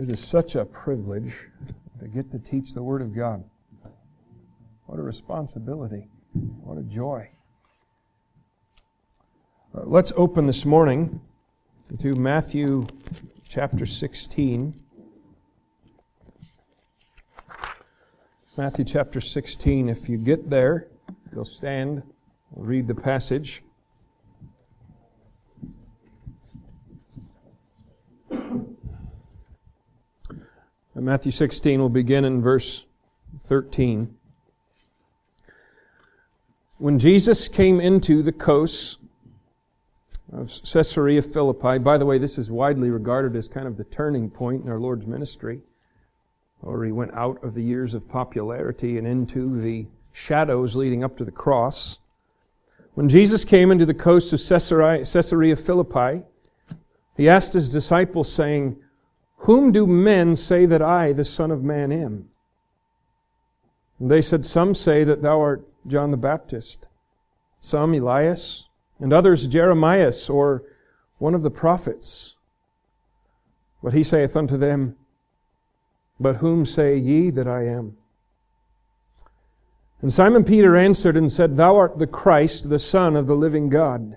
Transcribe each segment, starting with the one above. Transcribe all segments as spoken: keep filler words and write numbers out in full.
It is such a privilege to get to teach the Word of God. What a responsibility. What a joy. Uh, let's open this morning to Matthew chapter sixteen. Matthew chapter sixteen. If you get there, you'll stand, we'll read the passage. And Matthew sixteen will begin in verse thirteen. When Jesus came into the coasts of Caesarea Philippi, by the way, this is widely regarded as kind of the turning point in our Lord's ministry, or he went out of the years of popularity and into the shadows leading up to the cross. When Jesus came into the coasts of Caesarea Philippi, he asked his disciples, saying, "Whom do men say that I, the Son of Man, am?" And they said, "Some say that thou art John the Baptist, some Elias, and others Jeremiah, or one of the prophets." But he saith unto them, "But whom say ye that I am?" And Simon Peter answered and said, "Thou art the Christ, the Son of the living God."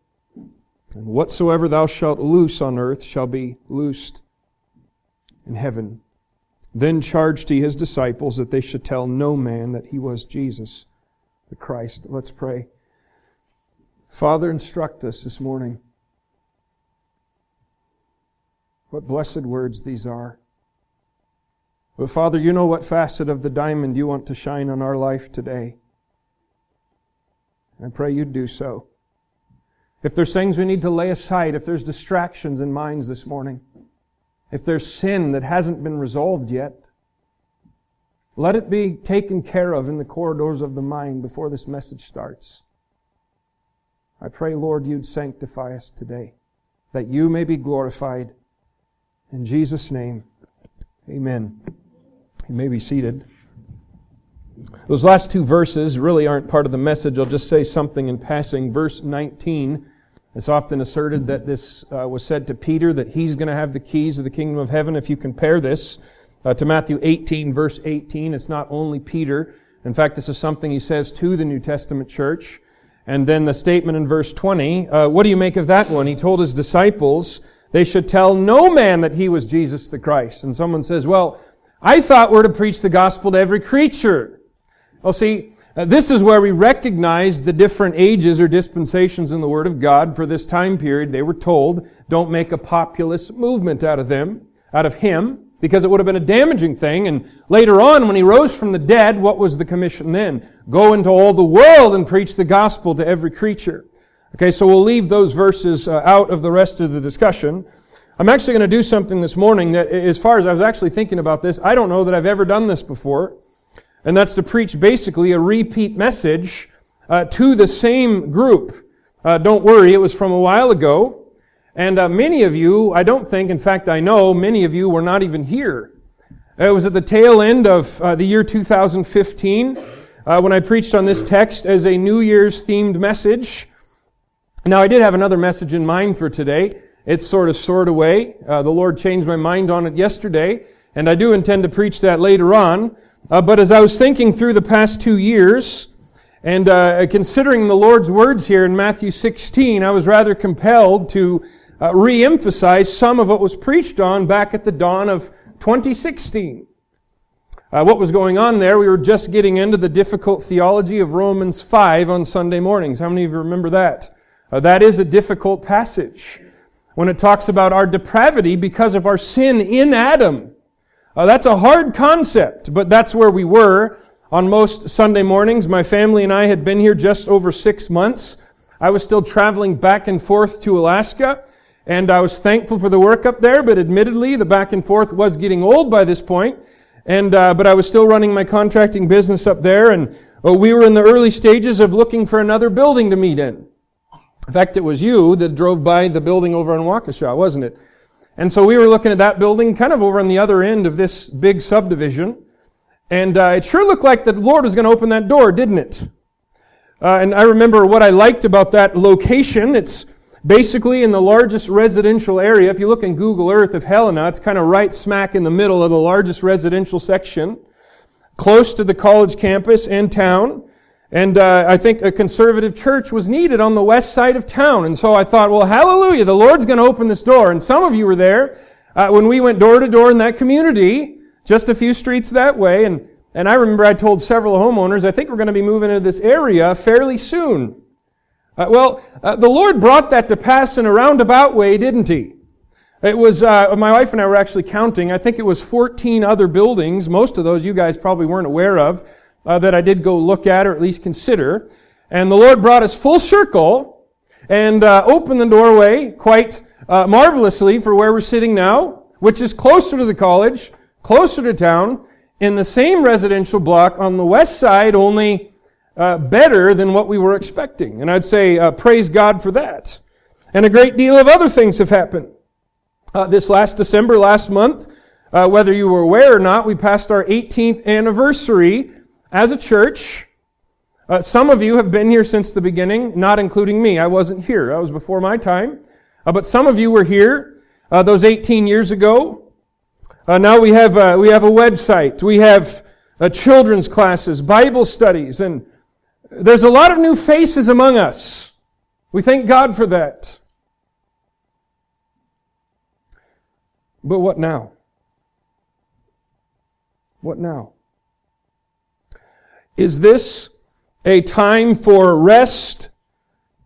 and whatsoever thou shalt loose on earth shall be loosed in heaven." Then charged he his disciples that they should tell no man that he was Jesus the Christ. Let's pray. Father, instruct us this morning. What blessed words these are. But Father, you know what facet of the diamond you want to shine on our life today. And I pray you do so. If there's things we need to lay aside, if there's distractions in minds this morning, if there's sin that hasn't been resolved yet, let it be taken care of in the corridors of the mind before this message starts. I pray, Lord, you'd sanctify us today, that you may be glorified. In Jesus' name, amen. You may be seated. Those last two verses really aren't part of the message. I'll just say something in passing. Verse nineteen, it's often asserted that this uh, was said to Peter, that he's going to have the keys of the kingdom of heaven. If you compare this uh, to Matthew eighteen, verse eighteen, it's not only Peter. In fact, this is something he says to the New Testament church. And then the statement in verse twenty, uh, what do you make of that one? He told his disciples they should tell no man that he was Jesus the Christ. And someone says, "Well, I thought we're to preach the gospel to every creature." Well, see, uh, this is where we recognize the different ages or dispensations in the Word of God. For this time period, they were told, don't make a populist movement out of them, out of him, because it would have been a damaging thing. And later on, when he rose from the dead, what was the commission then? Go into all the world and preach the gospel to every creature. Okay, so we'll leave those verses uh, out of the rest of the discussion. I'm actually going to do something this morning that, as far as I was actually thinking about this, I don't know that I've ever done this before. And that's to preach basically a repeat message uh, to the same group. Uh, don't worry, it was from a while ago. And uh, many of you, I don't think, in fact I know, many of you were not even here. It was at the tail end of uh, the year two thousand fifteen uh, when I preached on this text as a New Year's themed message. Now I did have another message in mind for today. It's sort of soared away. Uh, the Lord changed my mind on it yesterday. And I do intend to preach that later on. Uh, but as I was thinking through the past two years and uh, considering the Lord's words here in Matthew sixteen, I was rather compelled to uh, re-emphasize some of what was preached on back at the dawn of twenty sixteen. Uh, what was going on there? We were just getting into the difficult theology of Romans five on Sunday mornings. How many of you remember that? Uh, that is a difficult passage when it talks about our depravity because of our sin in Adam. Uh, that's a hard concept, but that's where we were on most Sunday mornings. My family and I had been here just over six months. I was still traveling back and forth to Alaska, And I was thankful for the work up there, but admittedly, the back and forth was getting old by this point. And, uh, but I was still running my contracting business up there, and oh, we were in the early stages of looking for another building to meet in. In fact, it was you that drove by the building over in Waukesha, wasn't it? And so we were looking at that building kind of over on the other end of this big subdivision. And uh, it sure looked like the Lord was going to open that door, didn't it? Uh, and I remember what I liked about that location. It's basically in the largest residential area. If you look in Google Earth of Helena, it's kind of right smack in the middle of the largest residential section, close to the college campus and town. And uh, I think a conservative church was needed on the west side of town. And so I thought, well, hallelujah, the Lord's going to open this door. And some of you were there uh, when we went door to door in that community, just a few streets that way. And, and I remember I told several homeowners, I think we're going to be moving into this area fairly soon. Uh, well, uh, the Lord brought that to pass in a roundabout way, didn't He? It was, uh, my wife and I were actually counting. I think it was fourteen other buildings. Most of those you guys probably weren't aware of. Uh, that I did go look at or at least consider. And the Lord brought us full circle and uh, opened the doorway quite uh, marvelously for where we're sitting now, which is closer to the college, closer to town, in the same residential block on the west side, only uh, better than what we were expecting. And I'd say uh, praise God for that. And a great deal of other things have happened. Uh, this last December, last month, uh, whether you were aware or not, we passed our eighteenth anniversary as a church. Uh, some of you have been here since the beginning, not including me. I wasn't here. That was before my time. Uh, but some of you were here uh, those eighteen years ago. Uh, now we have uh, we have a website. We have uh, children's classes, Bible studies, and there's a lot of new faces among us. We thank God for that. But what now? What now? Is this a time for rest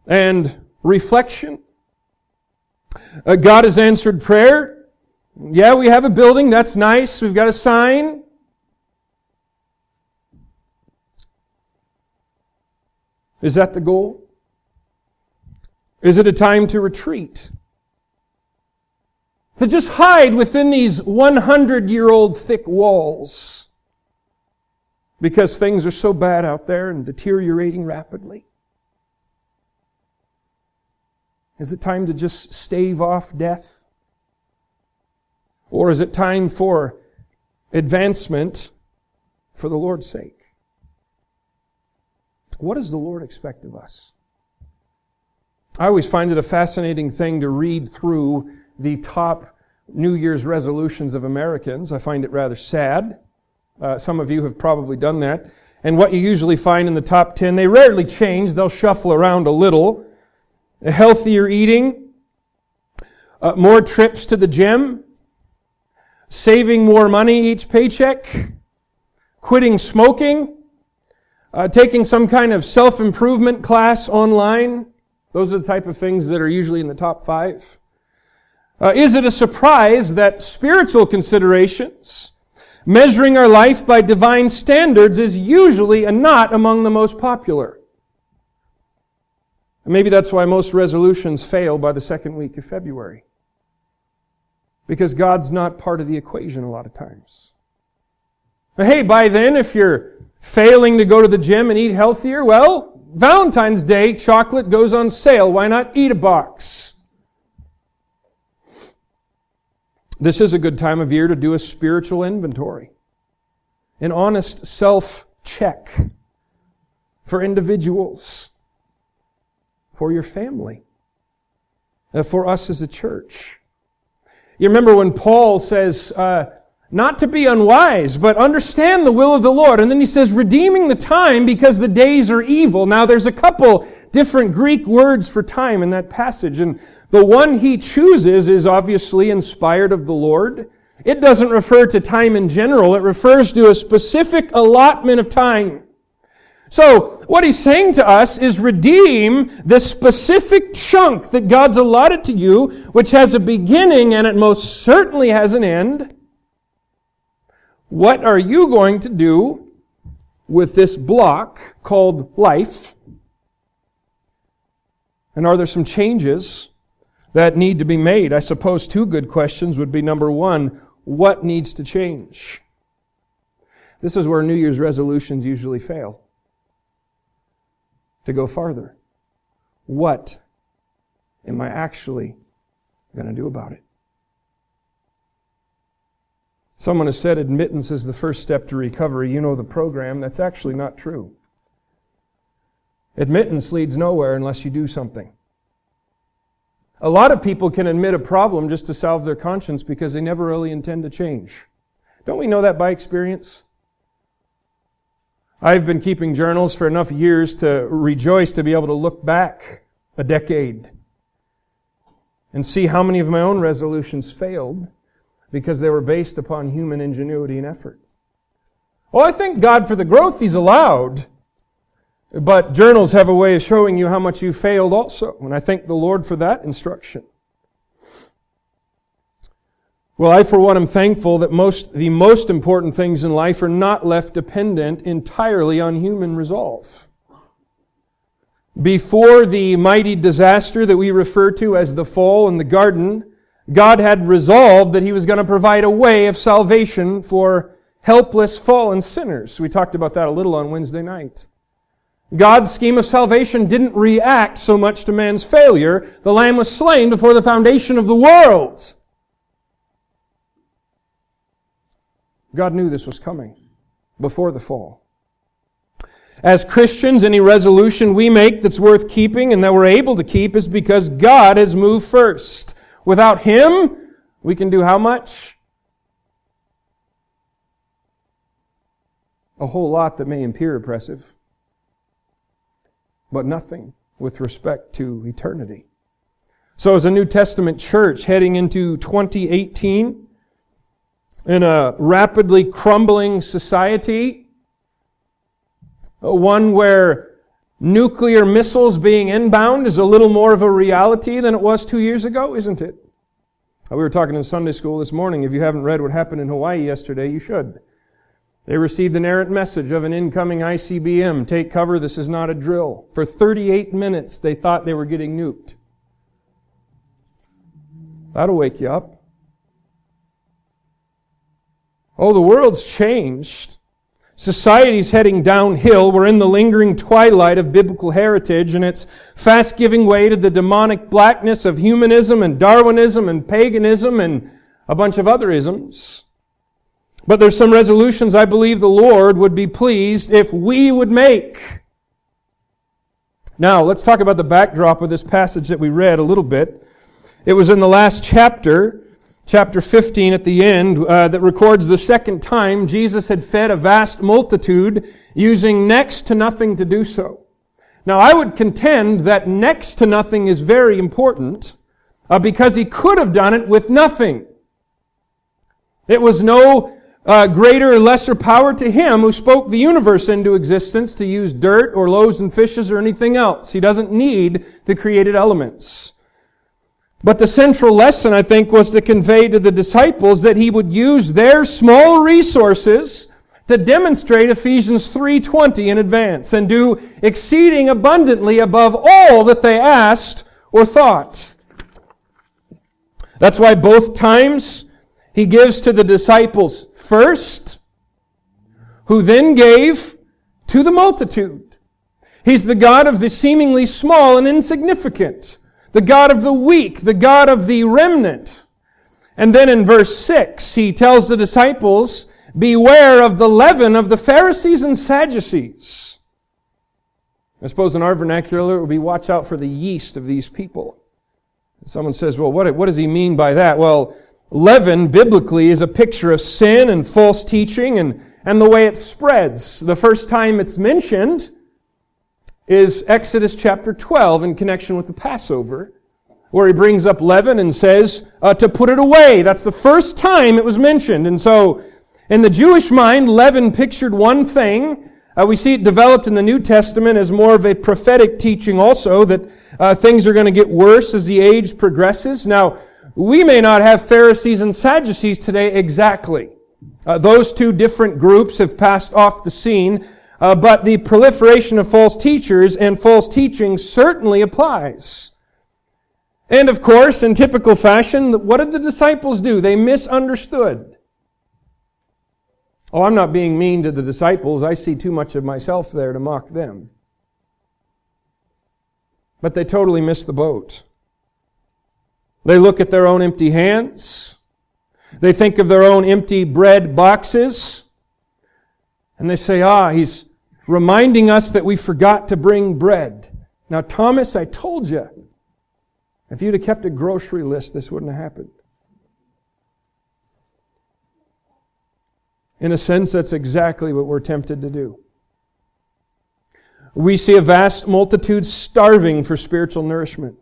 and reflection? Uh, God has answered prayer. Yeah, we have a building. That's nice. We've got a sign. Is that the goal? Is it a time to retreat? To just hide within these hundred-year-old thick walls? Because things are so bad out there and deteriorating rapidly. Is it time to just stave off death? Or is it time for advancement for the Lord's sake? What does the Lord expect of us? I always find it a fascinating thing to read through the top New Year's resolutions of Americans. I find it rather sad. Uh, some of you have probably done that. And what you usually find in the top ten, they rarely change. They'll shuffle around a little. Healthier eating. Uh, more trips to the gym. Saving more money each paycheck. Quitting smoking. Uh, taking some kind of self-improvement class online. Those are the type of things that are usually in the top five. Uh, is it a surprise that spiritual considerations, measuring our life by divine standards, is usually not among the most popular? And maybe that's why most resolutions fail by the second week of February. Because God's not part of the equation a lot of times. But hey, by then, if you're failing to go to the gym and eat healthier, well, Valentine's Day chocolate goes on sale. Why not eat a box? This is a good time of year to do a spiritual inventory, an honest self-check for individuals, for your family, for us as a church. You remember when Paul says, uh, not to be unwise, but understand the will of the Lord. And then he says, redeeming the time because the days are evil. Now there's a couple different Greek words for time in that passage. And the one he chooses is obviously inspired of the Lord. It doesn't refer to time in general. It refers to a specific allotment of time. So what he's saying to us is redeem this specific chunk that God's allotted to you, which has a beginning and it most certainly has an end. What are you going to do with this block called life? And are there some changes that need to be made, I suppose two good questions would be, number one, what needs to change? This is where New Year's resolutions usually fail. To go farther. What am I actually going to do about it? Someone has said admittance is the first step to recovery. You know the program. That's actually not true. Admittance leads nowhere unless you do something. A lot of people can admit a problem just to salve their conscience because they never really intend to change. Don't we know that by experience? I've been keeping journals for enough years to rejoice to be able to look back a decade and see how many of my own resolutions failed because they were based upon human ingenuity and effort. Well, I thank God for the growth He's allowed, but journals have a way of showing you how much you failed also, and I thank the Lord for that instruction. Well, I, for one, am thankful that most the most important things in life are not left dependent entirely on human resolve. Before the mighty disaster that we refer to as the fall in the garden, God had resolved that He was going to provide a way of salvation for helpless, fallen sinners. We talked about that a little on Wednesday night. God's scheme of salvation didn't react so much to man's failure. The Lamb was slain before the foundation of the world. God knew this was coming before the fall. As Christians, any resolution we make that's worth keeping and that we're able to keep is because God has moved first. Without Him, we can do how much? A whole lot that may appear oppressive, but nothing with respect to eternity. So as a New Testament church heading into twenty eighteen, in a rapidly crumbling society, one where nuclear missiles being inbound is a little more of a reality than it was two years ago, isn't it? We were talking in Sunday school this morning. If you haven't read what happened in Hawaii yesterday, you should. They received an errant message of an incoming I C B M. Take cover, this is not a drill. For thirty-eight minutes, they thought they were getting nuked. That'll wake you up. Oh, the world's changed. Society's heading downhill. We're in the lingering twilight of biblical heritage, and it's fast giving way to the demonic blackness of humanism and Darwinism and paganism and a bunch of other isms. But there's some resolutions I believe the Lord would be pleased if we would make. Now, let's talk about the backdrop of this passage that we read a little bit. It was in the last chapter, Chapter fifteen at the end, uh, that records the second time Jesus had fed a vast multitude using next to nothing to do so. Now, I would contend that next to nothing is very important uh, because He could have done it with nothing. It was no uh, greater or lesser power to Him who spoke the universe into existence to use dirt or loaves and fishes or anything else. He doesn't need the created elements. But the central lesson, I think, was to convey to the disciples that He would use their small resources to demonstrate Ephesians three twenty in advance and do exceeding abundantly above all that they asked or thought. That's why both times He gives to the disciples first, who then gave to the multitude. He's the God of the seemingly small and insignificant, the God of the weak, the God of the remnant. And then in verse six, He tells the disciples, beware of the leaven of the Pharisees and Sadducees. I suppose in our vernacular it would be watch out for the yeast of these people. And someone says, well, what, what does He mean by that? Well, leaven biblically is a picture of sin and false teaching and, and the way it spreads. The first time it's mentioned is Exodus chapter twelve in connection with the Passover, where He brings up leaven and says uh, to put it away. That's the first time it was mentioned. And so in the Jewish mind, leaven pictured one thing. Uh, we see it developed in the New Testament as more of a prophetic teaching also, that uh, things are going to get worse as the age progresses. Now, we may not have Pharisees and Sadducees today exactly. Uh, those two different groups have passed off the scene. Uh, but the proliferation of false teachers and false teaching certainly applies. And of course, in typical fashion, what did the disciples do? They misunderstood. Oh, I'm not being mean to the disciples. I see too much of myself there to mock them. But they totally missed the boat. They look at their own empty hands. They think of their own empty bread boxes. And they say, ah, he's reminding us that we forgot to bring bread. Now, Thomas, I told you, if you'd have kept a grocery list, this wouldn't have happened. In a sense, that's exactly what we're tempted to do. We see a vast multitude starving for spiritual nourishment,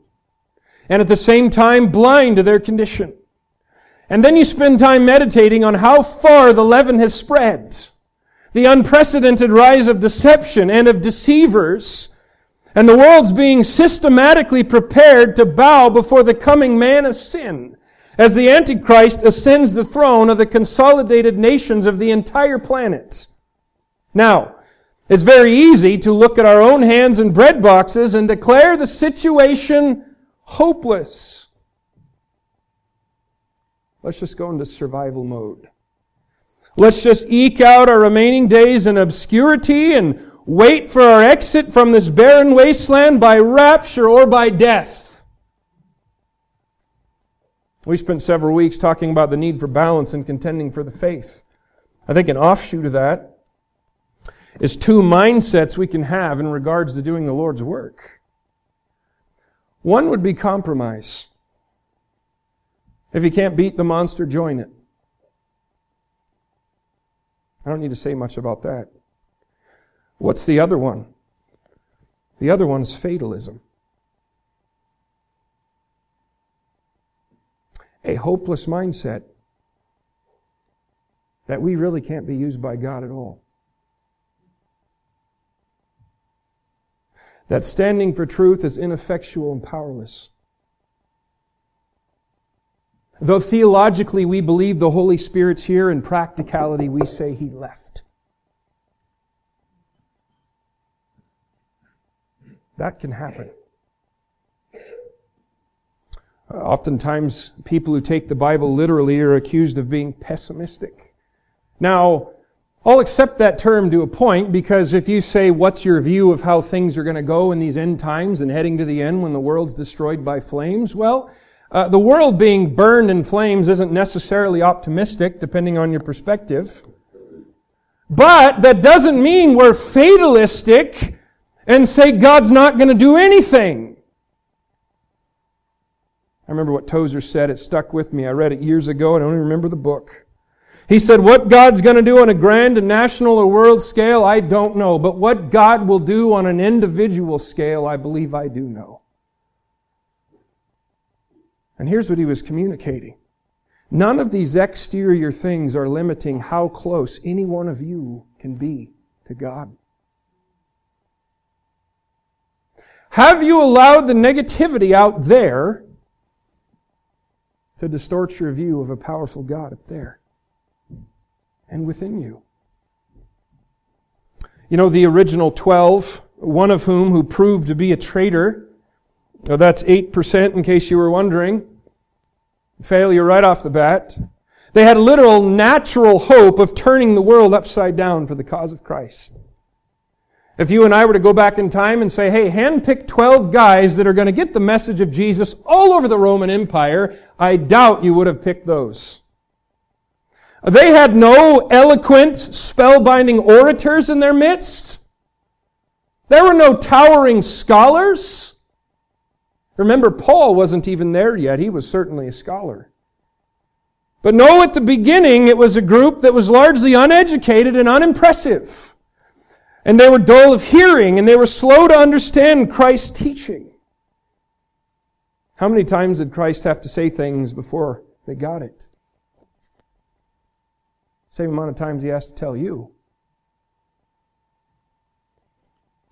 and at the same time blind to their condition. And then you spend time meditating on how far the leaven has spread, the unprecedented rise of deception and of deceivers, and the world's being systematically prepared to bow before the coming man of sin as the Antichrist ascends the throne of the consolidated nations of the entire planet. Now, it's very easy to look at our own hands and bread boxes and declare the situation hopeless. Let's just go into survival mode. Let's just eke out our remaining days in obscurity and wait for our exit from this barren wasteland by rapture or by death. We spent several weeks talking about the need for balance and contending for the faith. I think an offshoot of that is two mindsets we can have in regards to doing the Lord's work. One would be compromise. If you can't beat the monster, join it. I don't need to say much about that. What's the other one? The other one's fatalism. A hopeless mindset that we really can't be used by God at all. That standing for truth is ineffectual and powerless. Though theologically we believe the Holy Spirit's here, in practicality we say He left. That can happen. Uh, oftentimes, people who take the Bible literally are accused of being pessimistic. Now, I'll accept that term to a point, because if you say, what's your view of how things are going to go in these end times and heading to the end when the world's destroyed by flames? Well, uh, the world being burned in flames isn't necessarily optimistic, depending on your perspective. But that doesn't mean we're fatalistic and say God's not going to do anything. I remember what Tozer said. It stuck with me. I read it years ago. I don't even remember the book. He said, what God's going to do on a grand and national or world scale, I don't know. But what God will do on an individual scale, I believe I do know. And here's what he was communicating. None of these exterior things are limiting how close any one of you can be to God. Have you allowed the negativity out there to distort your view of a powerful God up there and within you? You know, the original twelve, one of whom who proved to be a traitor, now that's eight percent in case you were wondering, failure right off the bat, they had a literal natural hope of turning the world upside down for the cause of Christ. If you and I were to go back in time and say, hey, handpick twelve guys that are going to get the message of Jesus all over the Roman Empire, I doubt you would have picked those. They had no eloquent, spellbinding orators in their midst. There were no towering scholars. Remember, Paul wasn't even there yet. He was certainly a scholar. But no, at the beginning, it was a group that was largely uneducated and unimpressive. And they were dull of hearing, and they were slow to understand Christ's teaching. How many times did Christ have to say things before they got it? Same amount of times He has to tell you.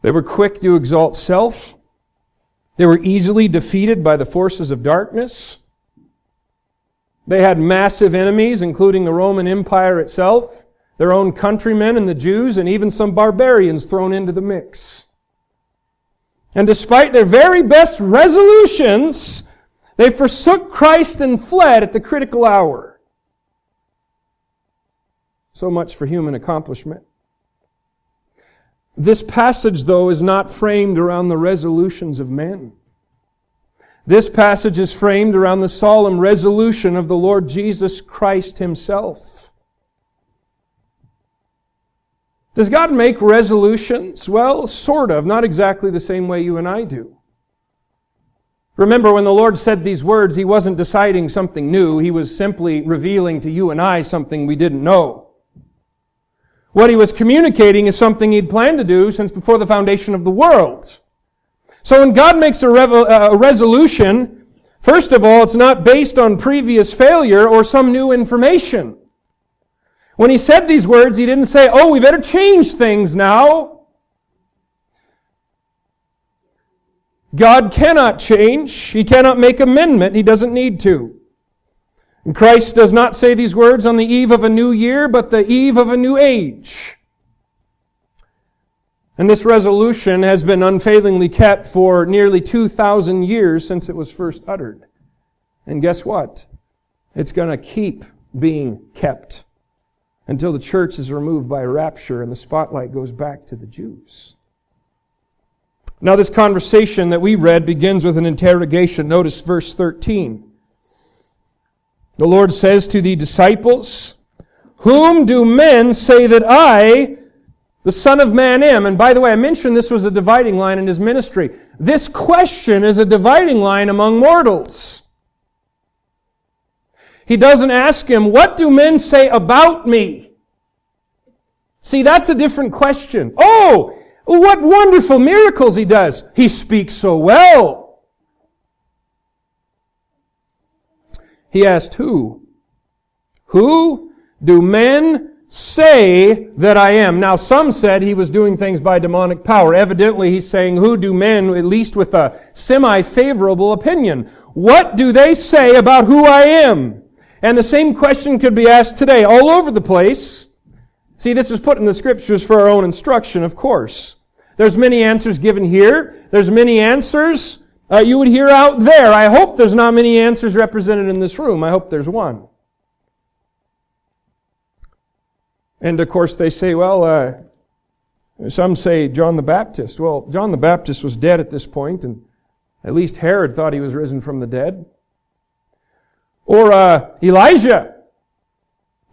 They were quick to exalt self. They were easily defeated by the forces of darkness. They had massive enemies, including the Roman Empire itself, their own countrymen and the Jews, and even some barbarians thrown into the mix. And despite their very best resolutions, They forsook Christ and fled at the critical hour. So much for human accomplishment. This passage, though, is not framed around the resolutions of men. This passage is framed around the solemn resolution of the Lord Jesus Christ Himself. Does God make resolutions? Well, sort of, not exactly the same way you and I do. Remember, when the Lord said these words, He wasn't deciding something new. He was simply revealing to you and I something we didn't know. What He was communicating is something He'd planned to do since before the foundation of the world. So when God makes a, revel, uh, a resolution, first of all, it's not based on previous failure or some new information. When He said these words, He didn't say, oh, we better change things now. God cannot change. He cannot make amendment. He doesn't need to. And Christ does not say these words on the eve of a new year, but the eve of a new age. And this resolution has been unfailingly kept for nearly two thousand years since it was first uttered. And guess what? It's going to keep being kept until the church is removed by rapture and the spotlight goes back to the Jews. Now, this conversation that we read begins with an interrogation. Notice verse thirteen. The Lord says to the disciples, whom do men say that I, the Son of Man, am? And by the way, I mentioned this was a dividing line in His ministry. This question is a dividing line among mortals. He doesn't ask Him, what do men say about me? See, that's a different question. Oh, what wonderful miracles He does. He speaks so well. He asked, who? Who do men say that I am? Now, some said He was doing things by demonic power. Evidently, He's saying, who do men, at least with a semi-favorable opinion? What do they say about who I am? And the same question could be asked today all over the place. See, this is put in the Scriptures for our own instruction, of course. There's many answers given here. There's many answers Uh, you would hear out there. I hope there's not many answers represented in this room. I hope there's one. And of course they say, well, uh, some say John the Baptist. Well, John the Baptist was dead at this point, and at least Herod thought he was risen from the dead. Or uh, Elijah,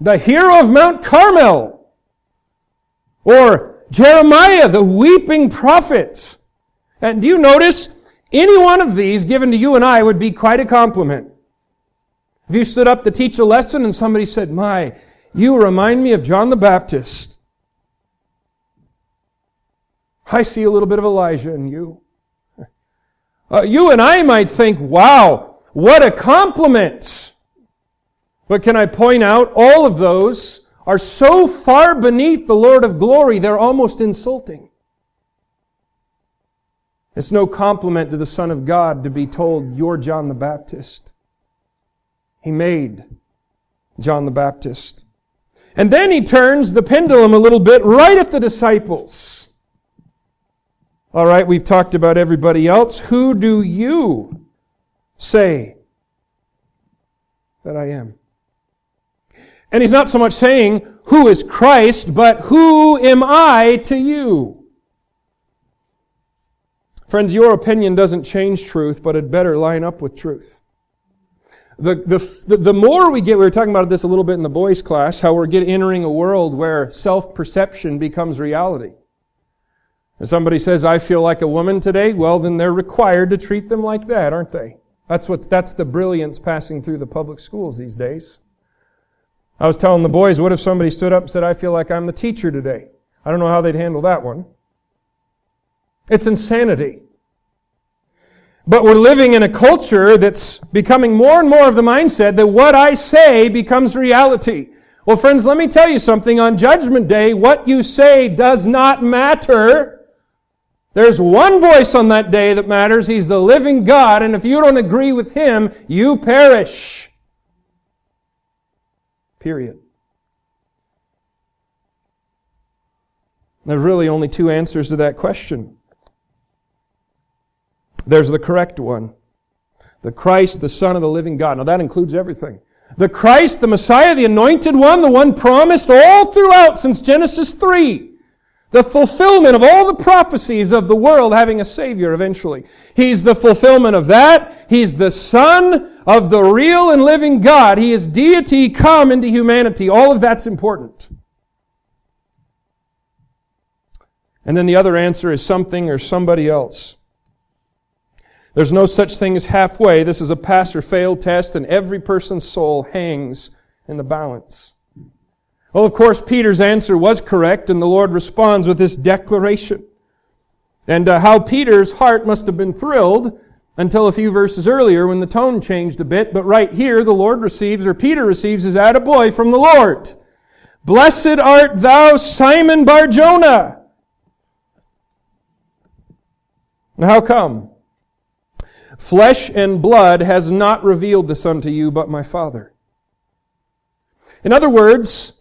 the hero of Mount Carmel. Or Jeremiah, the weeping prophet. And do you notice? Any one of these given to you and I would be quite a compliment. If you stood up to teach a lesson and somebody said, my, you remind me of John the Baptist. I see a little bit of Elijah in you. Uh, you and I might think, wow, what a compliment. But can I point out, all of those are so far beneath the Lord of glory, they're almost insulting. It's no compliment to the Son of God to be told, you're John the Baptist. He made John the Baptist. And then He turns the pendulum a little bit right at the disciples. All right, we've talked about everybody else. Who do you say that I am? And He's not so much saying, who is Christ, but who am I to you? Friends, your opinion doesn't change truth, but it better line up with truth. The, the, the more we get, we were talking about this a little bit in the boys' class, how we're get, entering a world where self-perception becomes reality. If somebody says, I feel like a woman today, well, then they're required to treat them like that, aren't they? That's what's, that's the brilliance passing through the public schools these days. I was telling the boys, what if somebody stood up and said, I feel like I'm the teacher today? I don't know how they'd handle that one. It's insanity. But we're living in a culture that's becoming more and more of the mindset that what I say becomes reality. Well, friends, let me tell you something. On Judgment Day, what you say does not matter. There's one voice on that day that matters. He's the living God, and if you don't agree with Him, you perish. Period. There's really only two answers to that question. There's the correct one. The Christ, the Son of the living God. Now that includes everything. The Christ, the Messiah, the Anointed One, the one promised all throughout since Genesis three. The fulfillment of all the prophecies of the world having a Savior eventually. He's the fulfillment of that. He's the Son of the real and living God. He is deity come into humanity. All of that's important. And then the other answer is something or somebody else. There's no such thing as halfway. This is a pass or fail test, and every person's soul hangs in the balance. Well, of course, Peter's answer was correct, and the Lord responds with this declaration. And uh, how Peter's heart must have been thrilled until a few verses earlier when the tone changed a bit. But right here, the Lord receives, or Peter receives, his attaboy from the Lord. Blessed art thou, Simon bar-Jonah. Now, how come? Flesh and blood has not revealed this unto you, but my Father. In other words,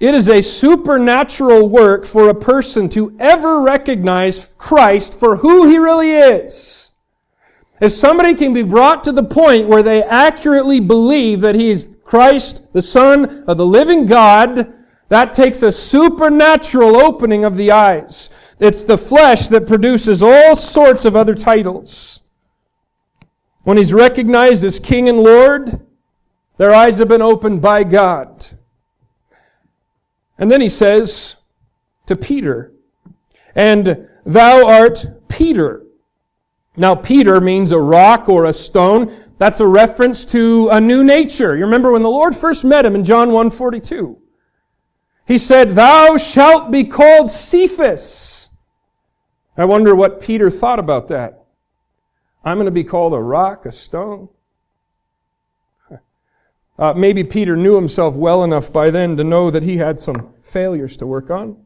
it is a supernatural work for a person to ever recognize Christ for who He really is. If somebody can be brought to the point where they accurately believe that He is Christ, the Son of the living God, that takes a supernatural opening of the eyes. It's the flesh that produces all sorts of other titles. When He's recognized as King and Lord, their eyes have been opened by God. And then He says to Peter, and thou art Peter. Now, Peter means a rock or a stone. That's a reference to a new nature. You remember when the Lord first met him in John one forty-two. He said, thou shalt be called Cephas. I wonder what Peter thought about that. I'm going to be called a rock, a stone. Uh, maybe Peter knew himself well enough by then to know that he had some failures to work on.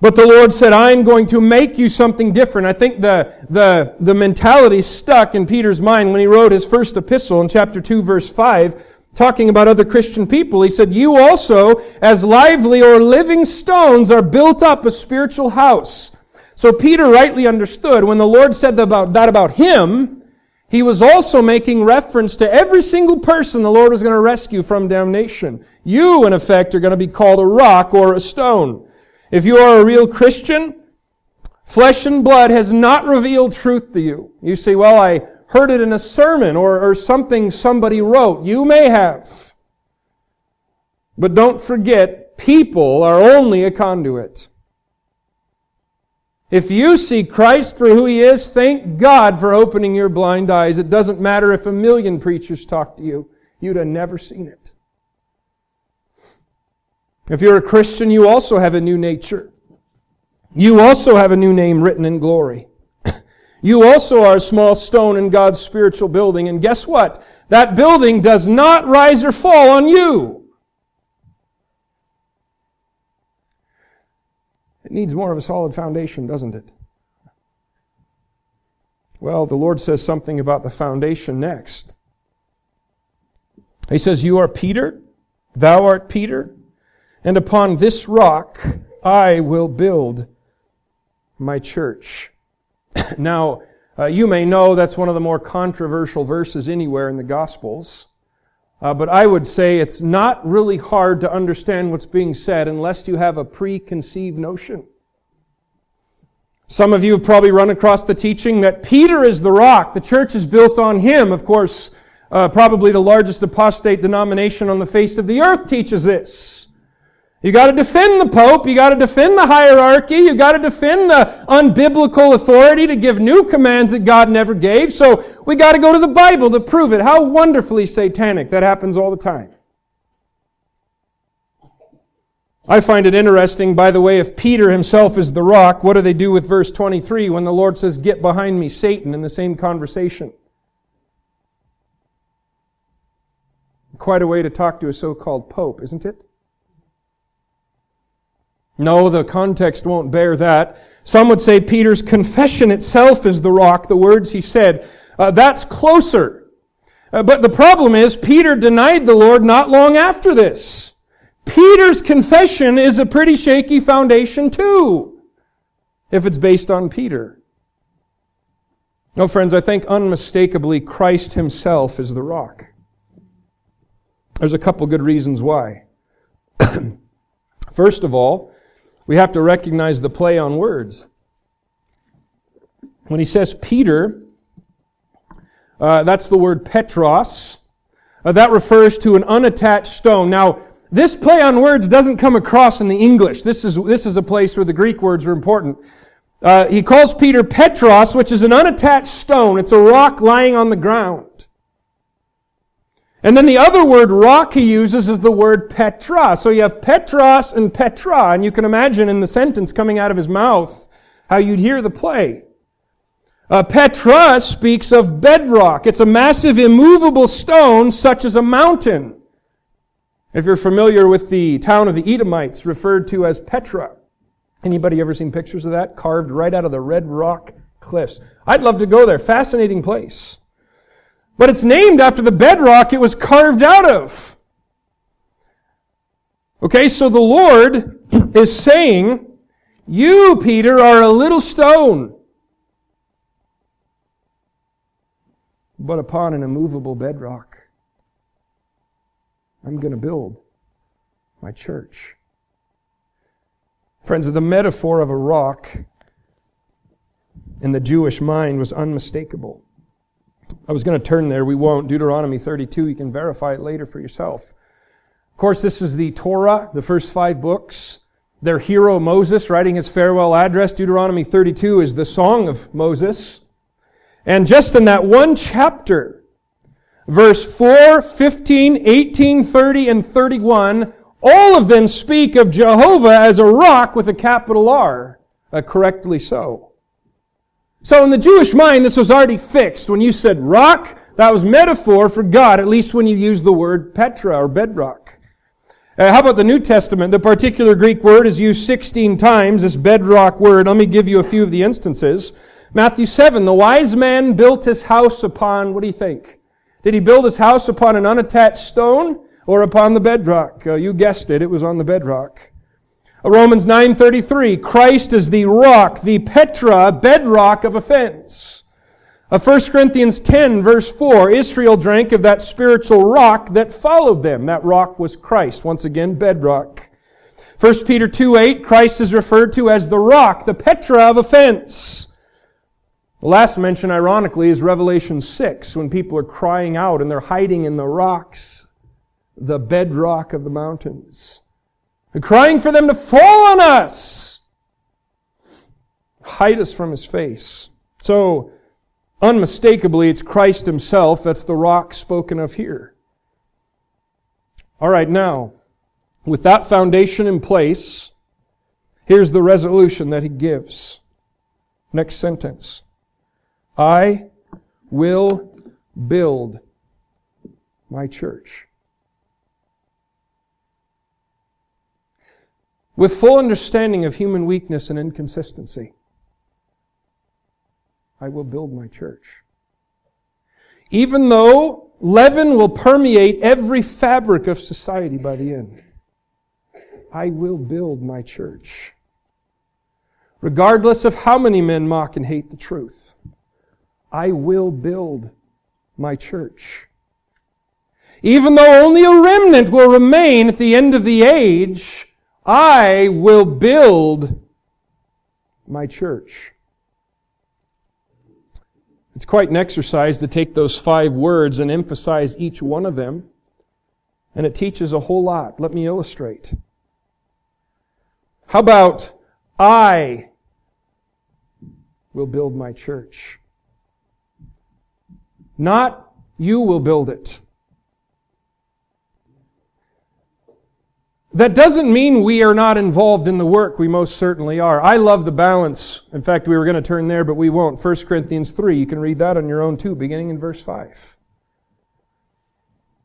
But the Lord said, I'm going to make you something different. I think the, the, the mentality stuck in Peter's mind when he wrote his first epistle in chapter two, verse five, talking about other Christian people. He said, you also, as lively or living stones, are built up a spiritual house. So Peter rightly understood when the Lord said that about, that about him, He was also making reference to every single person the Lord was going to rescue from damnation. You, in effect, are going to be called a rock or a stone. If you are a real Christian, flesh and blood has not revealed truth to you. You say, well, I heard it in a sermon or, or something somebody wrote. You may have. But don't forget, people are only a conduit. If you see Christ for who He is, thank God for opening your blind eyes. It doesn't matter if a million preachers talk to you. You'd have never seen it. If you're a Christian, you also have a new nature. You also have a new name written in glory. You also are a small stone in God's spiritual building. And guess what? That building does not rise or fall on you. It needs more of a solid foundation, doesn't it? Well, the Lord says something about the foundation next. He says, you are Peter, thou art Peter, and upon this rock I will build my church. Now, uh, you may know that's one of the more controversial verses anywhere in the Gospels. Uh, but I would say it's not really hard to understand what's being said unless you have a preconceived notion. Some of you have probably run across the teaching that Peter is the rock. The church is built on him. Of course, uh, probably the largest apostate denomination on the face of the earth teaches this. You gotta defend the Pope. You gotta defend the hierarchy. You gotta defend the unbiblical authority to give new commands that God never gave. So we gotta go to the Bible to prove it. How wonderfully satanic. That happens all the time. I find it interesting, by the way, if Peter himself is the rock, what do they do with verse twenty-three when the Lord says, get behind me, Satan, in the same conversation? Quite a way to talk to a so-called Pope, isn't it? No, the context won't bear that. Some would say Peter's confession itself is the rock, the words he said. Uh, that's closer. Uh, but the problem is Peter denied the Lord not long after this. Peter's confession is a pretty shaky foundation too, if it's based on Peter. No, friends, I think unmistakably Christ himself is the rock. There's a couple good reasons why. First of all, we have to recognize the play on words. When he says Peter, uh, that's the word Petros. Uh, that refers to an unattached stone. Now, this play on words doesn't come across in the English. This is, this is a place where the Greek words are important. Uh, he calls Peter Petros, which is an unattached stone. It's a rock lying on the ground. And then the other word rock he uses is the word Petra. So you have Petros and Petra, and you can imagine in the sentence coming out of his mouth how you'd hear the play. Uh, Petra speaks of bedrock. It's a massive immovable stone such as a mountain. If you're familiar with the town of the Edomites, referred to as Petra. Anybody ever seen pictures of that? Carved right out of the red rock cliffs. I'd love to go there. Fascinating place. But it's named after the bedrock it was carved out of. Okay, so the Lord is saying, you, Peter, are a little stone, but upon an immovable bedrock, I'm going to build my church. Friends, the metaphor of a rock in the Jewish mind was unmistakable. I was going to turn there. We won't. Deuteronomy thirty-two. You can verify it later for yourself. Of course, this is the Torah, the first five books. Their hero, Moses, writing his farewell address. Deuteronomy thirty-two is the song of Moses. And just in that one chapter, verse four, fifteen, eighteen, thirty, and thirty-one, all of them speak of Jehovah as a rock with a capital R. Uh, correctly so. So in the Jewish mind, this was already fixed. When you said rock, that was metaphor for God, at least when you used the word Petra or bedrock. Uh, how about the New Testament? The particular Greek word is used sixteen times, this bedrock word. Let me give you a few of the instances. Matthew seven, the wise man built his house upon, what do you think? Did he build his house upon an unattached stone or upon the bedrock? Uh, you guessed it, it was on the bedrock. Romans nine thirty-three, Christ is the rock, the Petra, bedrock of offense. First Corinthians ten, verse four, Israel drank of that spiritual rock that followed them. That rock was Christ. Once again, bedrock. First Peter two eight, Christ is referred to as the rock, the Petra of offense. The last mention, ironically, is Revelation six, when people are crying out and they're hiding in the rocks, the bedrock of the mountains. Crying for them to fall on us. Hide us from his face. So, unmistakably, it's Christ himself that's the rock spoken of here. All right, now, with that foundation in place, here's the resolution that he gives. Next sentence. I will build my church. With full understanding of human weakness and inconsistency, I will build my church. Even though leaven will permeate every fabric of society by the end, I will build my church. Regardless of how many men mock and hate the truth, I will build my church. Even though only a remnant will remain at the end of the age, I will build my church. It's quite an exercise to take those five words and emphasize each one of them. And it teaches a whole lot. Let me illustrate. How about, I will build my church? Not, you will build it. That doesn't mean we are not involved in the work. We most certainly are. I love the balance. In fact, we were going to turn there, but we won't. First Corinthians three. You can read that on your own too, beginning in verse five.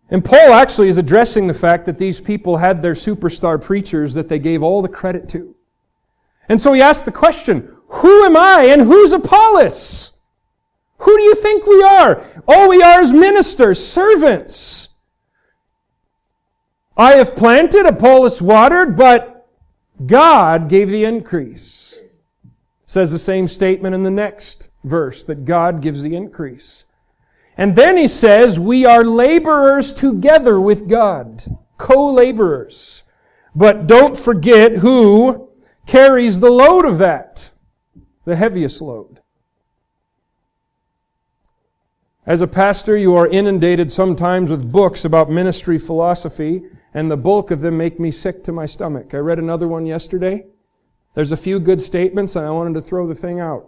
And Paul actually is addressing the fact that these people had their superstar preachers that they gave all the credit to. And so he asked the question, who am I and who's Apollos? Who do you think we are? All we are is ministers, servants. I have planted, Apollos watered, but God gave the increase. It's Says the same statement in the next verse, that God gives the increase. And then he says, we are laborers together with God, co-laborers. But don't forget who carries the load of that, the heaviest load. As a pastor, you are inundated sometimes with books about ministry philosophy, and the bulk of them make me sick to my stomach. I read another one yesterday. There's a few good statements, and I wanted to throw the thing out.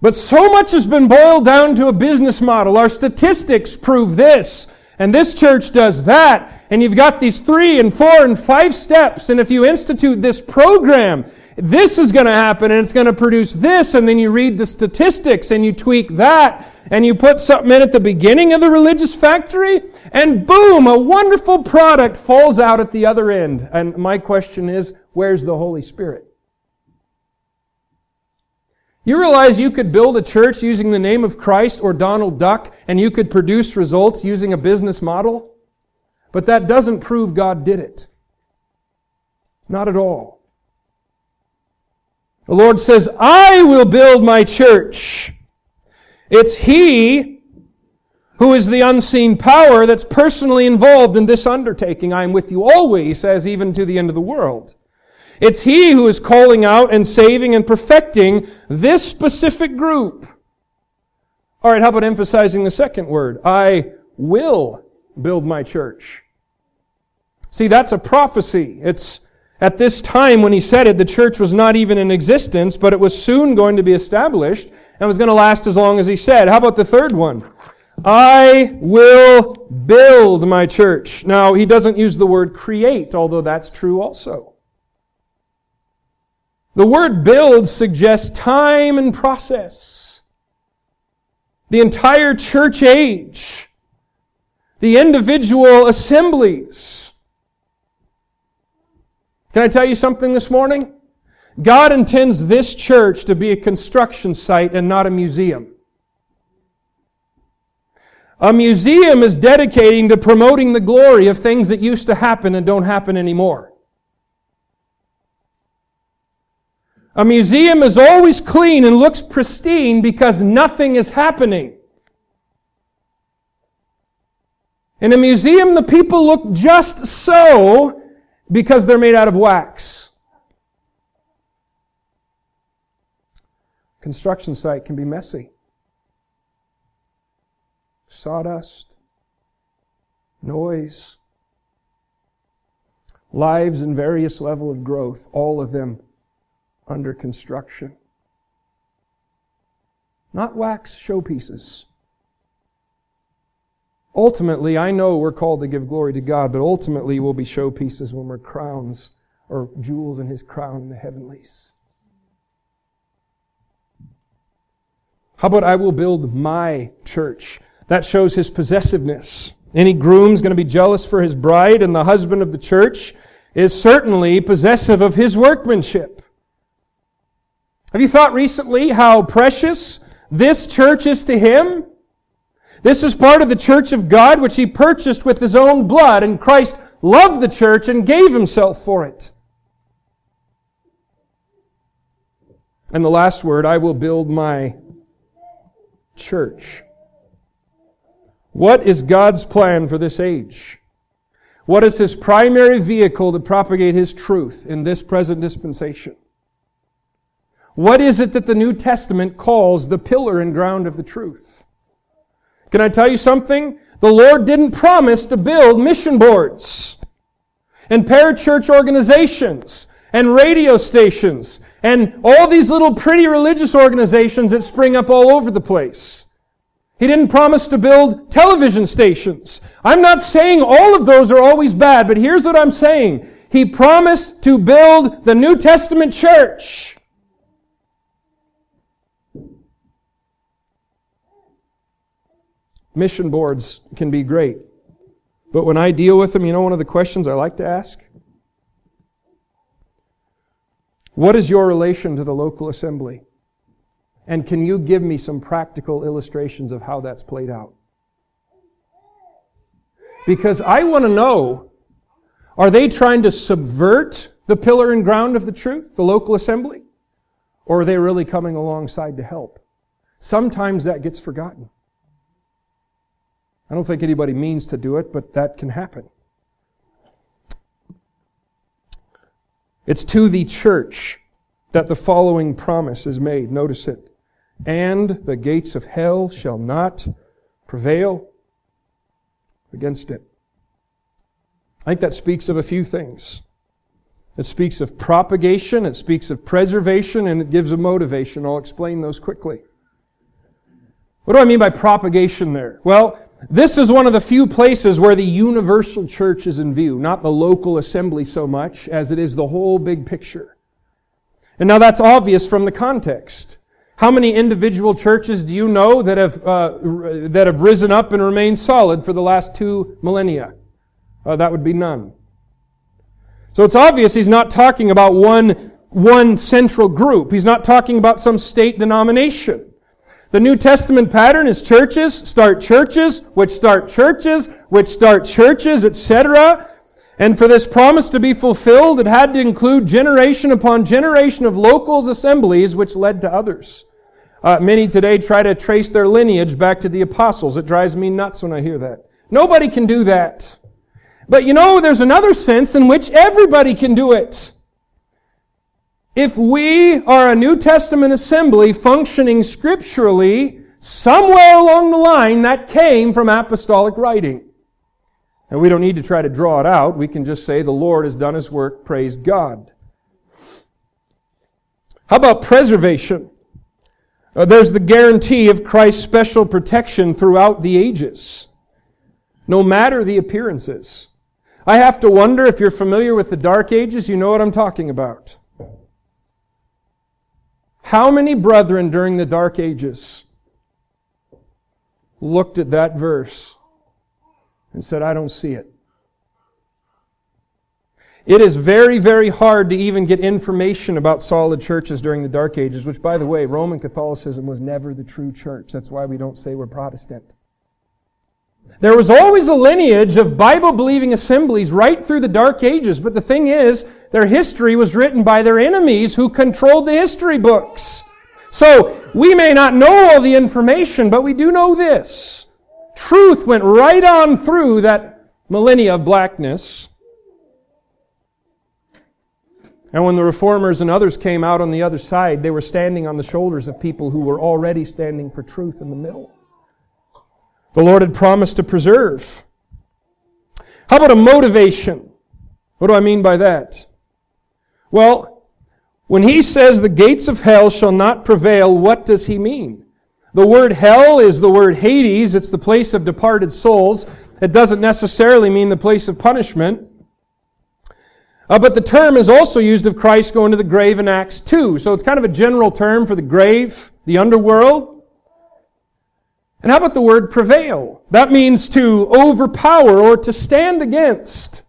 But so much has been boiled down to a business model. Our statistics prove this, and this church does that, and you've got these three and four and five steps, and if you institute this program, this is going to happen, and it's going to produce this, and then you read the statistics, and you tweak that, and you put something in at the beginning of the religious factory, and boom, a wonderful product falls out at the other end. And my question is, where's the Holy Spirit? You realize you could build a church using the name of Christ or Donald Duck, and you could produce results using a business model? But that doesn't prove God did it. Not at all. The Lord says, I will build my church. It's He who is the unseen power that's personally involved in this undertaking. I am with you always, as even to the end of the world. It's He who is calling out and saving and perfecting this specific group. All right, how about emphasizing the second word? I will build my church. See, that's a prophecy. It's at this time when He said it, the church was not even in existence, but it was soon going to be established and was going to last as long as He said. How about the third one? I will build my church. Now, He doesn't use the word create, although that's true also. The word build suggests time and process. The entire church age. The individual assemblies. Can I tell you something this morning? God intends this church to be a construction site and not a museum. A museum is dedicating to promoting the glory of things that used to happen and don't happen anymore. A museum is always clean and looks pristine because nothing is happening. In a museum, the people look just so because they're made out of wax. Construction site can be messy. Sawdust, noise, lives in various level of growth, all of them under construction. Not wax showpieces. Ultimately, I know we're called to give glory to God, but ultimately we'll be showpieces when we're crowns or jewels in His crown in the heavenlies. How about I will build my church? That shows His possessiveness. Any groom's going to be jealous for his bride, and the husband of the church is certainly possessive of his workmanship. Have you thought recently how precious this church is to Him? This is part of the church of God which He purchased with His own blood, and Christ loved the church and gave Himself for it. And the last word, I will build my church. What is God's plan for this age? What is His primary vehicle to propagate His truth in this present dispensation? What is it that the New Testament calls the pillar and ground of the truth? Can I tell you something? The Lord didn't promise to build mission boards and parachurch organizations and radio stations and all these little pretty religious organizations that spring up all over the place. He didn't promise to build television stations. I'm not saying all of those are always bad, but here's what I'm saying. He promised to build the New Testament church. Mission boards can be great. But when I deal with them, you know one of the questions I like to ask? What is your relation to the local assembly? And can you give me some practical illustrations of how that's played out? Because I want to know, are they trying to subvert the pillar and ground of the truth, the local assembly? Or are they really coming alongside to help? Sometimes that gets forgotten. I don't think anybody means to do it, but that can happen. It's to the church that the following promise is made. Notice it. And the gates of hell shall not prevail against it. I think that speaks of a few things. It speaks of propagation, it speaks of preservation, and it gives a motivation. I'll explain those quickly. What do I mean by propagation there? Well, this is one of the few places where the universal church is in view, not the local assembly so much as it is the whole big picture. And now that's obvious from the context. How many individual churches do you know that have uh, r- that have risen up and remained solid for the last two millennia? Uh, that would be none. So it's obvious he's not talking about one, one central group. He's not talking about some state denomination. The New Testament pattern is churches start churches, which start churches, which start churches, et cetera. And for this promise to be fulfilled, it had to include generation upon generation of local assemblies, which led to others. Uh, many today try to trace their lineage back to the apostles. It drives me nuts when I hear that. Nobody can do that. But you know, there's another sense in which everybody can do it. If we are a New Testament assembly functioning scripturally, somewhere along the line that came from apostolic writing. And we don't need to try to draw it out. We can just say the Lord has done His work. Praise God. How about preservation? Uh, there's the guarantee of Christ's special protection throughout the ages, no matter the appearances. I have to wonder if you're familiar with the Dark Ages, you know what I'm talking about. How many brethren during the Dark Ages looked at that verse and said, I don't see it? It is very, very hard to even get information about solid churches during the Dark Ages, which, by the way, Roman Catholicism was never the true church. That's why we don't say we're Protestant. There was always a lineage of Bible-believing assemblies right through the Dark Ages, but the thing is, their history was written by their enemies who controlled the history books. So, we may not know all the information, but we do know this. Truth went right on through that millennia of blackness. And when the reformers and others came out on the other side, they were standing on the shoulders of people who were already standing for truth in the middle. The Lord had promised to preserve. How about a motivation? What do I mean by that? Well, when he says the gates of hell shall not prevail, what does he mean? The word hell is the word Hades. It's the place of departed souls. It doesn't necessarily mean the place of punishment. Uh, but the term is also used of Christ going to the grave in Acts two. So it's kind of a general term for the grave, the underworld. And how about the word prevail? That means to overpower or to stand against.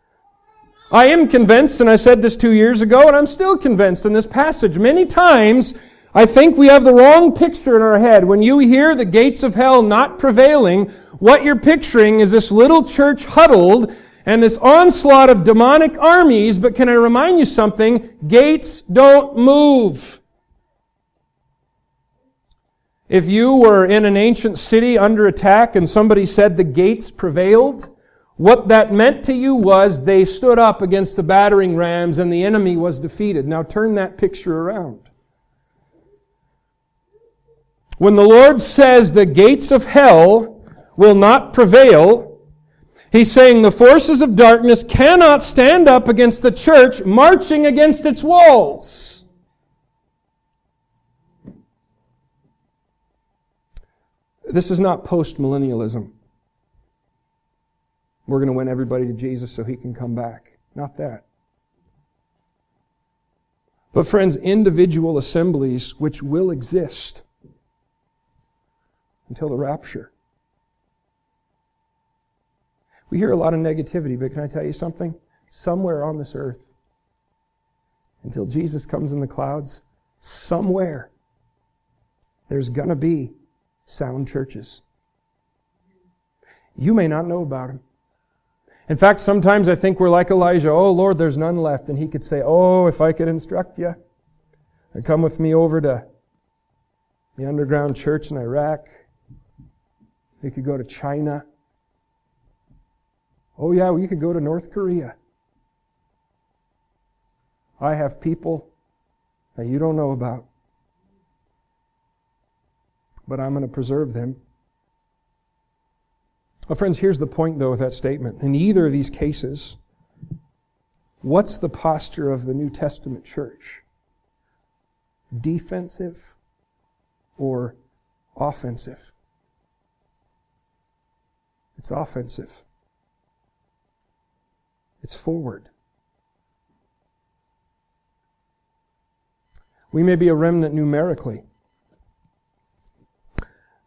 I am convinced, and I said this two years ago, and I'm still convinced in this passage. Many times, I think we have the wrong picture in our head. When you hear the gates of hell not prevailing, what you're picturing is this little church huddled and this onslaught of demonic armies. But can I remind you something? Gates don't move. If you were in an ancient city under attack and somebody said the gates prevailed, what that meant to you was they stood up against the battering rams and the enemy was defeated. Now turn that picture around. When the Lord says the gates of hell will not prevail, He's saying the forces of darkness cannot stand up against the church marching against its walls. This is not post-millennialism. We're going to win everybody to Jesus so He can come back. Not that. But friends, individual assemblies which will exist until the rapture. We hear a lot of negativity, but can I tell you something? Somewhere on this earth, until Jesus comes in the clouds, somewhere there's going to be sound churches. You may not know about them. In fact, sometimes I think we're like Elijah. Oh, Lord, there's none left. And he could say, oh, if I could instruct you. And come with me over to the underground church in Iraq. We could go to China. Oh, yeah, we could go to North Korea. I have people that you don't know about. But I'm going to preserve them. Well, friends, here's the point, though, with that statement. In either of these cases, what's the posture of the New Testament church? Defensive or offensive? It's offensive. It's forward. We may be a remnant numerically,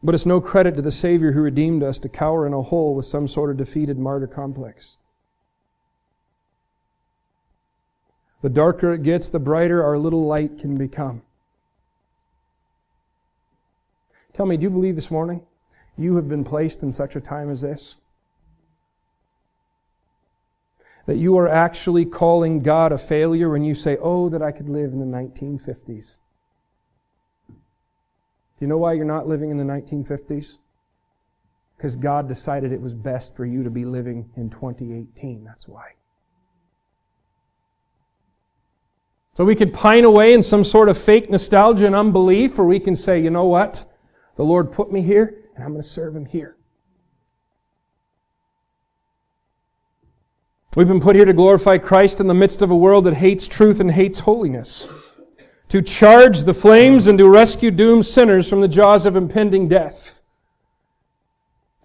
but it's no credit to the Savior who redeemed us to cower in a hole with some sort of defeated martyr complex. The darker it gets, the brighter our little light can become. Tell me, do you believe this morning you have been placed in such a time as this? That you are actually calling God a failure when you say, oh, that I could live in the nineteen fifties. Do you know why you're not living in the nineteen fifties? Because God decided it was best for you to be living in twenty eighteen. That's why. So we could pine away in some sort of fake nostalgia and unbelief, or we can say, you know what? The Lord put me here, and I'm going to serve Him here. We've been put here to glorify Christ in the midst of a world that hates truth and hates holiness. To charge the flames and to rescue doomed sinners from the jaws of impending death.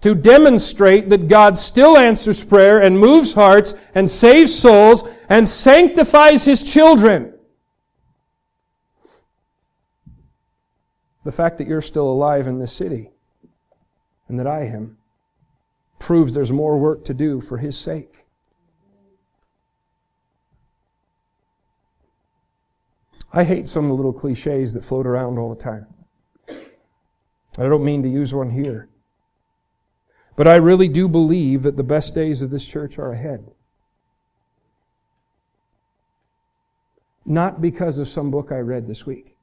To demonstrate that God still answers prayer and moves hearts and saves souls and sanctifies His children. The fact that you're still alive in this city and that I am proves there's more work to do for His sake. I hate some of the little cliches that float around all the time. I don't mean to use one here. But I really do believe that the best days of this church are ahead. Not because of some book I read this week.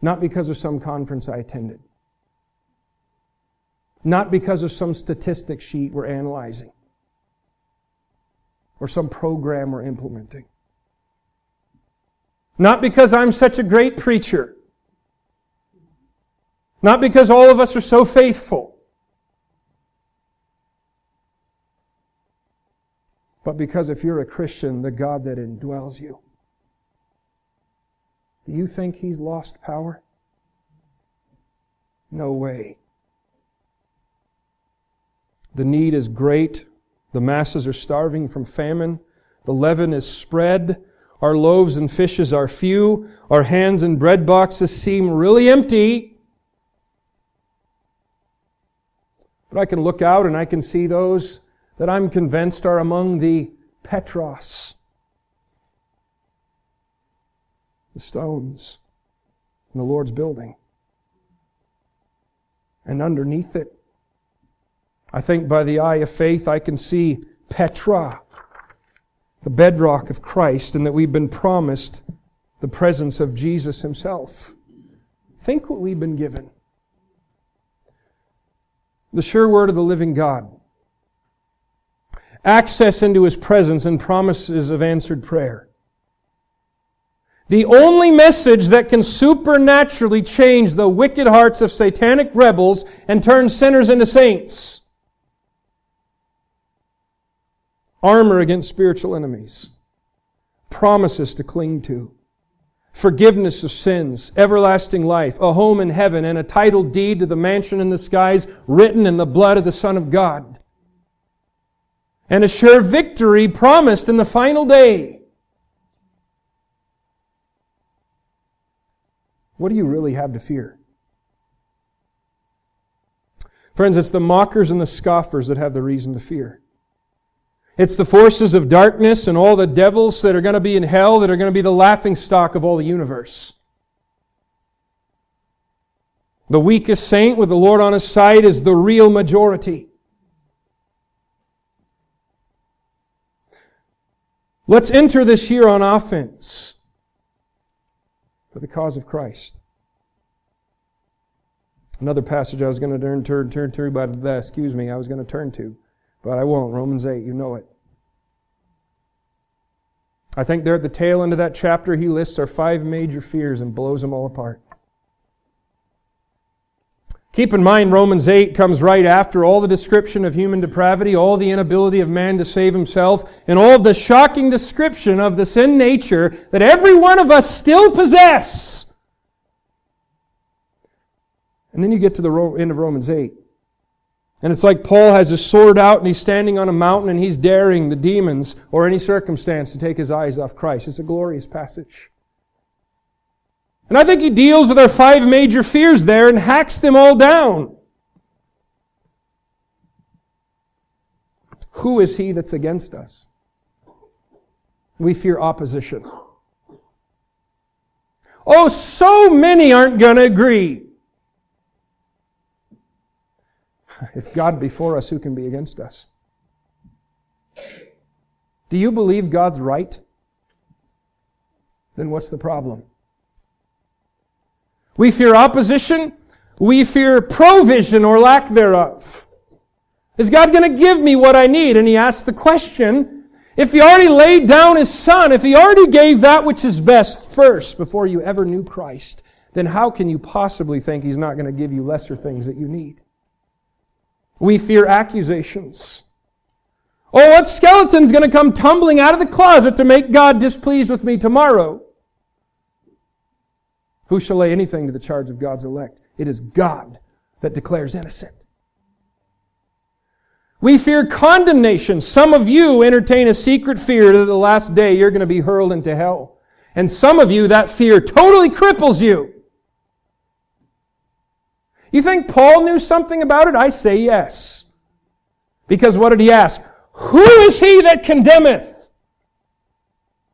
Not because of some conference I attended. Not because of some statistic sheet we're analyzing. Or some program we're implementing. Not because I'm such a great preacher. Not because all of us are so faithful. But because if you're a Christian, the God that indwells you. Do you think He's lost power? No way. The need is great. The masses are starving from famine. The leaven is spread. Our loaves and fishes are few. Our hands and bread boxes seem really empty. But I can look out and I can see those that I'm convinced are among the Petros. The stones in the Lord's building. And underneath it, I think by the eye of faith I can see Petra, the bedrock of Christ, and that we've been promised the presence of Jesus Himself. Think what we've been given. The sure word of the living God. Access into His presence and promises of answered prayer. The only message that can supernaturally change the wicked hearts of satanic rebels and turn sinners into saints. Armor against spiritual enemies. Promises to cling to. Forgiveness of sins, everlasting life, a home in heaven, and a title deed to the mansion in the skies written in the blood of the Son of God. And a sure victory promised in the final day. What do you really have to fear? Friends, it's the mockers and the scoffers that have the reason to fear. It's the forces of darkness and all the devils that are going to be in hell that are going to be the laughingstock of all the universe. The weakest saint with the Lord on his side is the real majority. Let's enter this year on offense for the cause of Christ. Another passage I was going to turn, turn, turn to, but, uh, excuse me, I was going to turn to, but I won't. Romans eight, you know it. I think there at the tail end of that chapter, he lists our five major fears and blows them all apart. Keep in mind, Romans eight comes right after all the description of human depravity, all the inability of man to save himself, and all the shocking description of the sin nature that every one of us still possess. And then you get to the end of Romans eight. And it's like Paul has his sword out and he's standing on a mountain and he's daring the demons or any circumstance to take his eyes off Christ. It's a glorious passage. And I think he deals with our five major fears there and hacks them all down. Who is he that's against us? We fear opposition. Oh, so many aren't going to agree. If God be for us, who can be against us? Do you believe God's right? Then what's the problem? We fear opposition. We fear provision or lack thereof. Is God going to give me what I need? And he asks the question, if he already laid down his son, if he already gave that which is best first before you ever knew Christ, then how can you possibly think he's not going to give you lesser things that you need? We fear accusations. Oh, what skeleton's going to come tumbling out of the closet to make God displeased with me tomorrow? Who shall lay anything to the charge of God's elect? It is God that declares innocent. We fear condemnation. Some of you entertain a secret fear that the last day you're going to be hurled into hell. And some of you, that fear totally cripples you. You think Paul knew something about it? I say yes. Because what did he ask? Who is he that condemneth?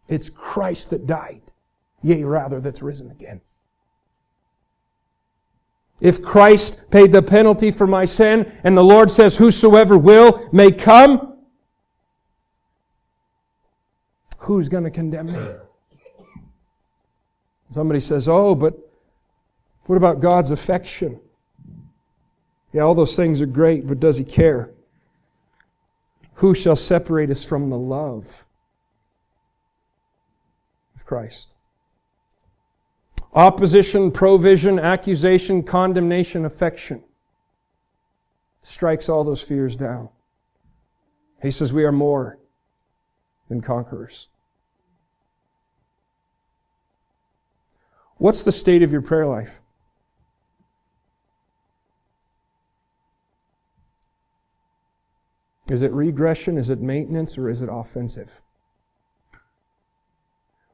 It's Christ that died. Yea, rather, that's risen again. If Christ paid the penalty for my sin, and the Lord says, whosoever will may come, who's going to condemn me? Somebody says, oh, but what about God's affection? Yeah, all those things are great, but does he care? Who shall separate us from the love of Christ? Opposition, provision, accusation, condemnation, affection. Strikes all those fears down. He says we are more than conquerors. What's the state of your prayer life? Is it regression? Is it maintenance? Or is it offensive?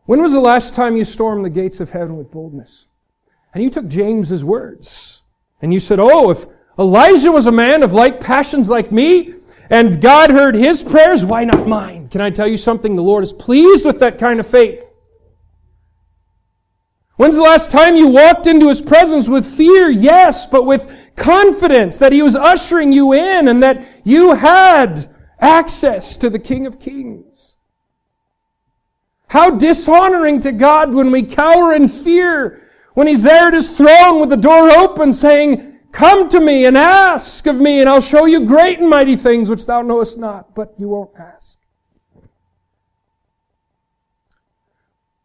When was the last time you stormed the gates of heaven with boldness? And you took James's words. And you said, oh, if Elijah was a man of like passions like me, and God heard his prayers, why not mine? Can I tell you something? The Lord is pleased with that kind of faith. When's the last time you walked into his presence with fear? Yes, but with confidence that he was ushering you in and that you had access to the King of Kings. How dishonoring to God when we cower in fear, when he's there at his throne with the door open saying, come to me and ask of me and I'll show you great and mighty things which thou knowest not, but you won't ask.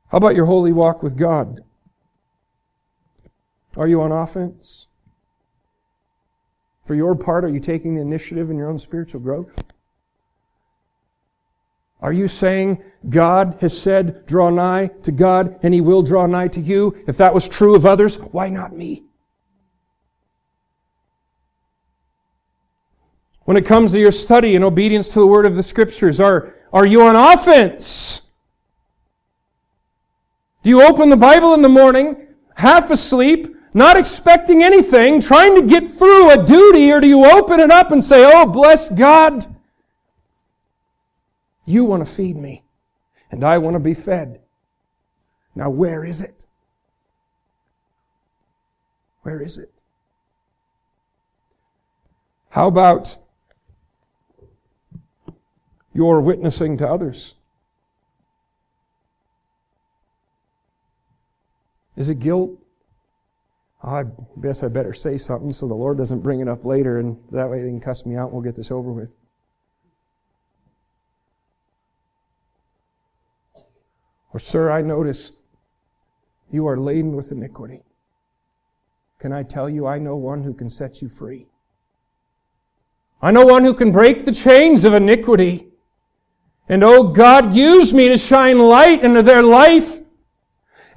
How about your holy walk with God? Are you on offense? For your part, are you taking the initiative in your own spiritual growth? Are you saying, God has said, draw nigh to God, and he will draw nigh to you? If that was true of others, why not me? When it comes to your study and obedience to the word of the Scriptures, are, are you on offense? Do you open the Bible in the morning, half asleep, not expecting anything, trying to get through a duty, or do you open it up and say, oh, bless God, you want to feed me, and I want to be fed. Now, where is it? Where is it? How about your witnessing to others? Is it guilt? Oh, I guess I better say something so the Lord doesn't bring it up later and that way they can cuss me out and we'll get this over with. Or, sir, I notice you are laden with iniquity. Can I tell you, I know one who can set you free. I know one who can break the chains of iniquity. And oh God, use me to shine light into their life.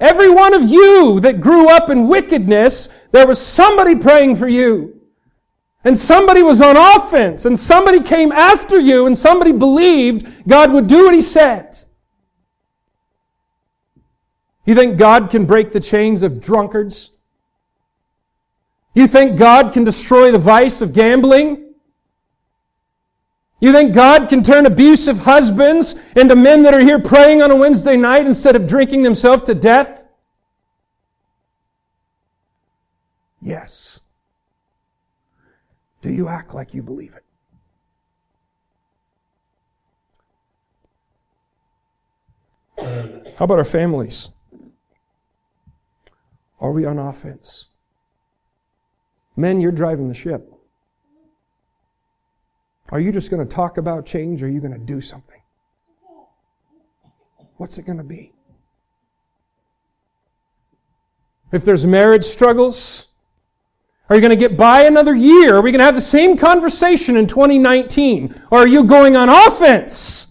Every one of you that grew up in wickedness, there was somebody praying for you. And somebody was on offense. And somebody came after you. And somebody believed God would do what He said. You think God can break the chains of drunkards? You think God can destroy the vice of gambling? You think God can turn abusive husbands into men that are here praying on a Wednesday night instead of drinking themselves to death? Yes. Do you act like you believe it? How about our families? Are we on offense? Men, you're driving the ship. Are you just going to talk about change or are you going to do something? What's it going to be? If there's marriage struggles, are you going to get by another year? Are we going to have the same conversation in twenty nineteen? Or are you going on offense?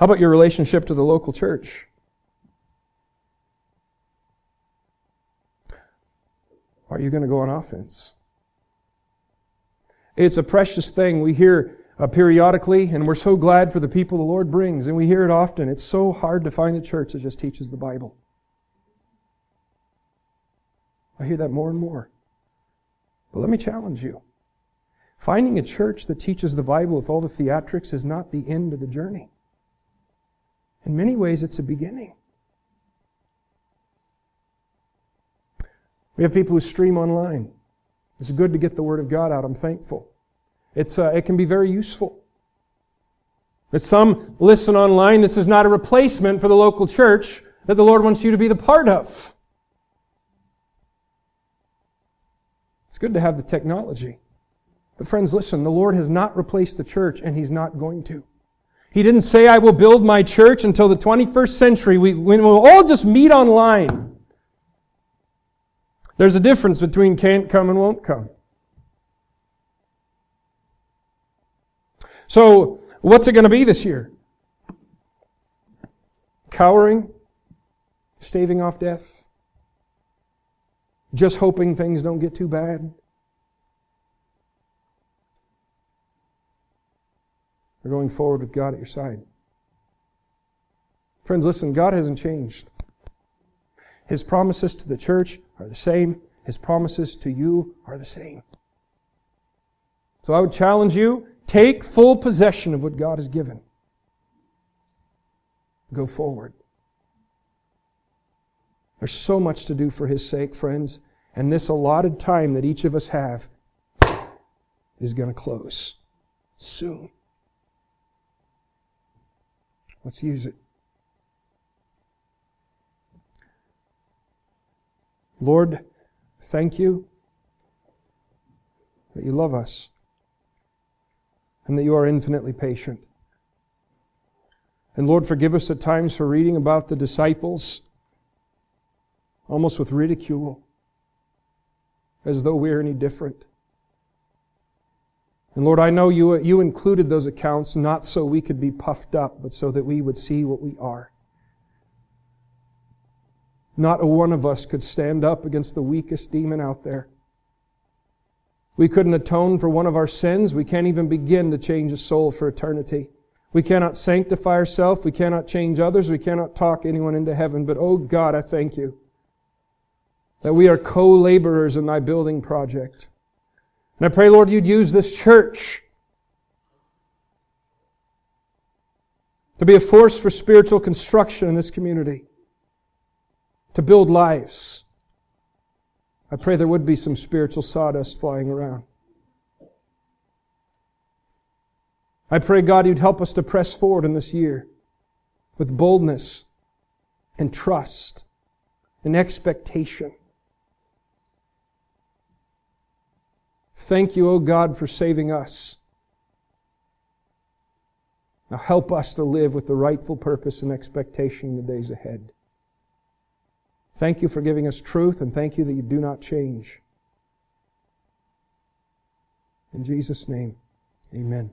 How about your relationship to the local church? Are you going to go on offense? It's a precious thing we hear uh, periodically, and we're so glad for the people the Lord brings, and we hear it often. It's so hard to find a church that just teaches the Bible. I hear that more and more. But let me challenge you. Finding a church that teaches the Bible with all the theatrics is not the end of the journey. In many ways, it's a beginning. We have people who stream online. It's good to get the Word of God out. I'm thankful. It's uh, it can be very useful. But some listen online. This is not a replacement for the local church that the Lord wants you to be the part of. It's good to have the technology. But friends, listen, the Lord has not replaced the church, and He's not going to. He didn't say, I will build my church until the twenty-first century. We, we will all just meet online. There's a difference between can't come and won't come. So, what's it going to be this year? Cowering? Staving off death? Just hoping things don't get too bad? Or going forward with God at your side. Friends, listen, God hasn't changed. His promises to the church are the same. His promises to you are the same. So I would challenge you, take full possession of what God has given. Go forward. There's so much to do for His sake, friends, and this allotted time that each of us have is going to close soon. Let's use it. Lord, thank You that You love us and that You are infinitely patient. And Lord, forgive us at times for reading about the disciples almost with ridicule, as though we are any different. And Lord, I know you, you included those accounts not so we could be puffed up, but so that we would see what we are. Not a one of us could stand up against the weakest demon out there. We couldn't atone for one of our sins. We can't even begin to change a soul for eternity. We cannot sanctify ourselves. We cannot change others. We cannot talk anyone into heaven. But oh God, I thank You that we are co-laborers in Thy building project. And I pray, Lord, You'd use this church to be a force for spiritual construction in this community, to build lives. I pray there would be some spiritual sawdust flying around. I pray, God, You'd help us to press forward in this year with boldness and trust and expectation. Thank You, O God, for saving us. Now help us to live with the rightful purpose and expectation in the days ahead. Thank You for giving us truth, and thank You that You do not change. In Jesus' name, amen.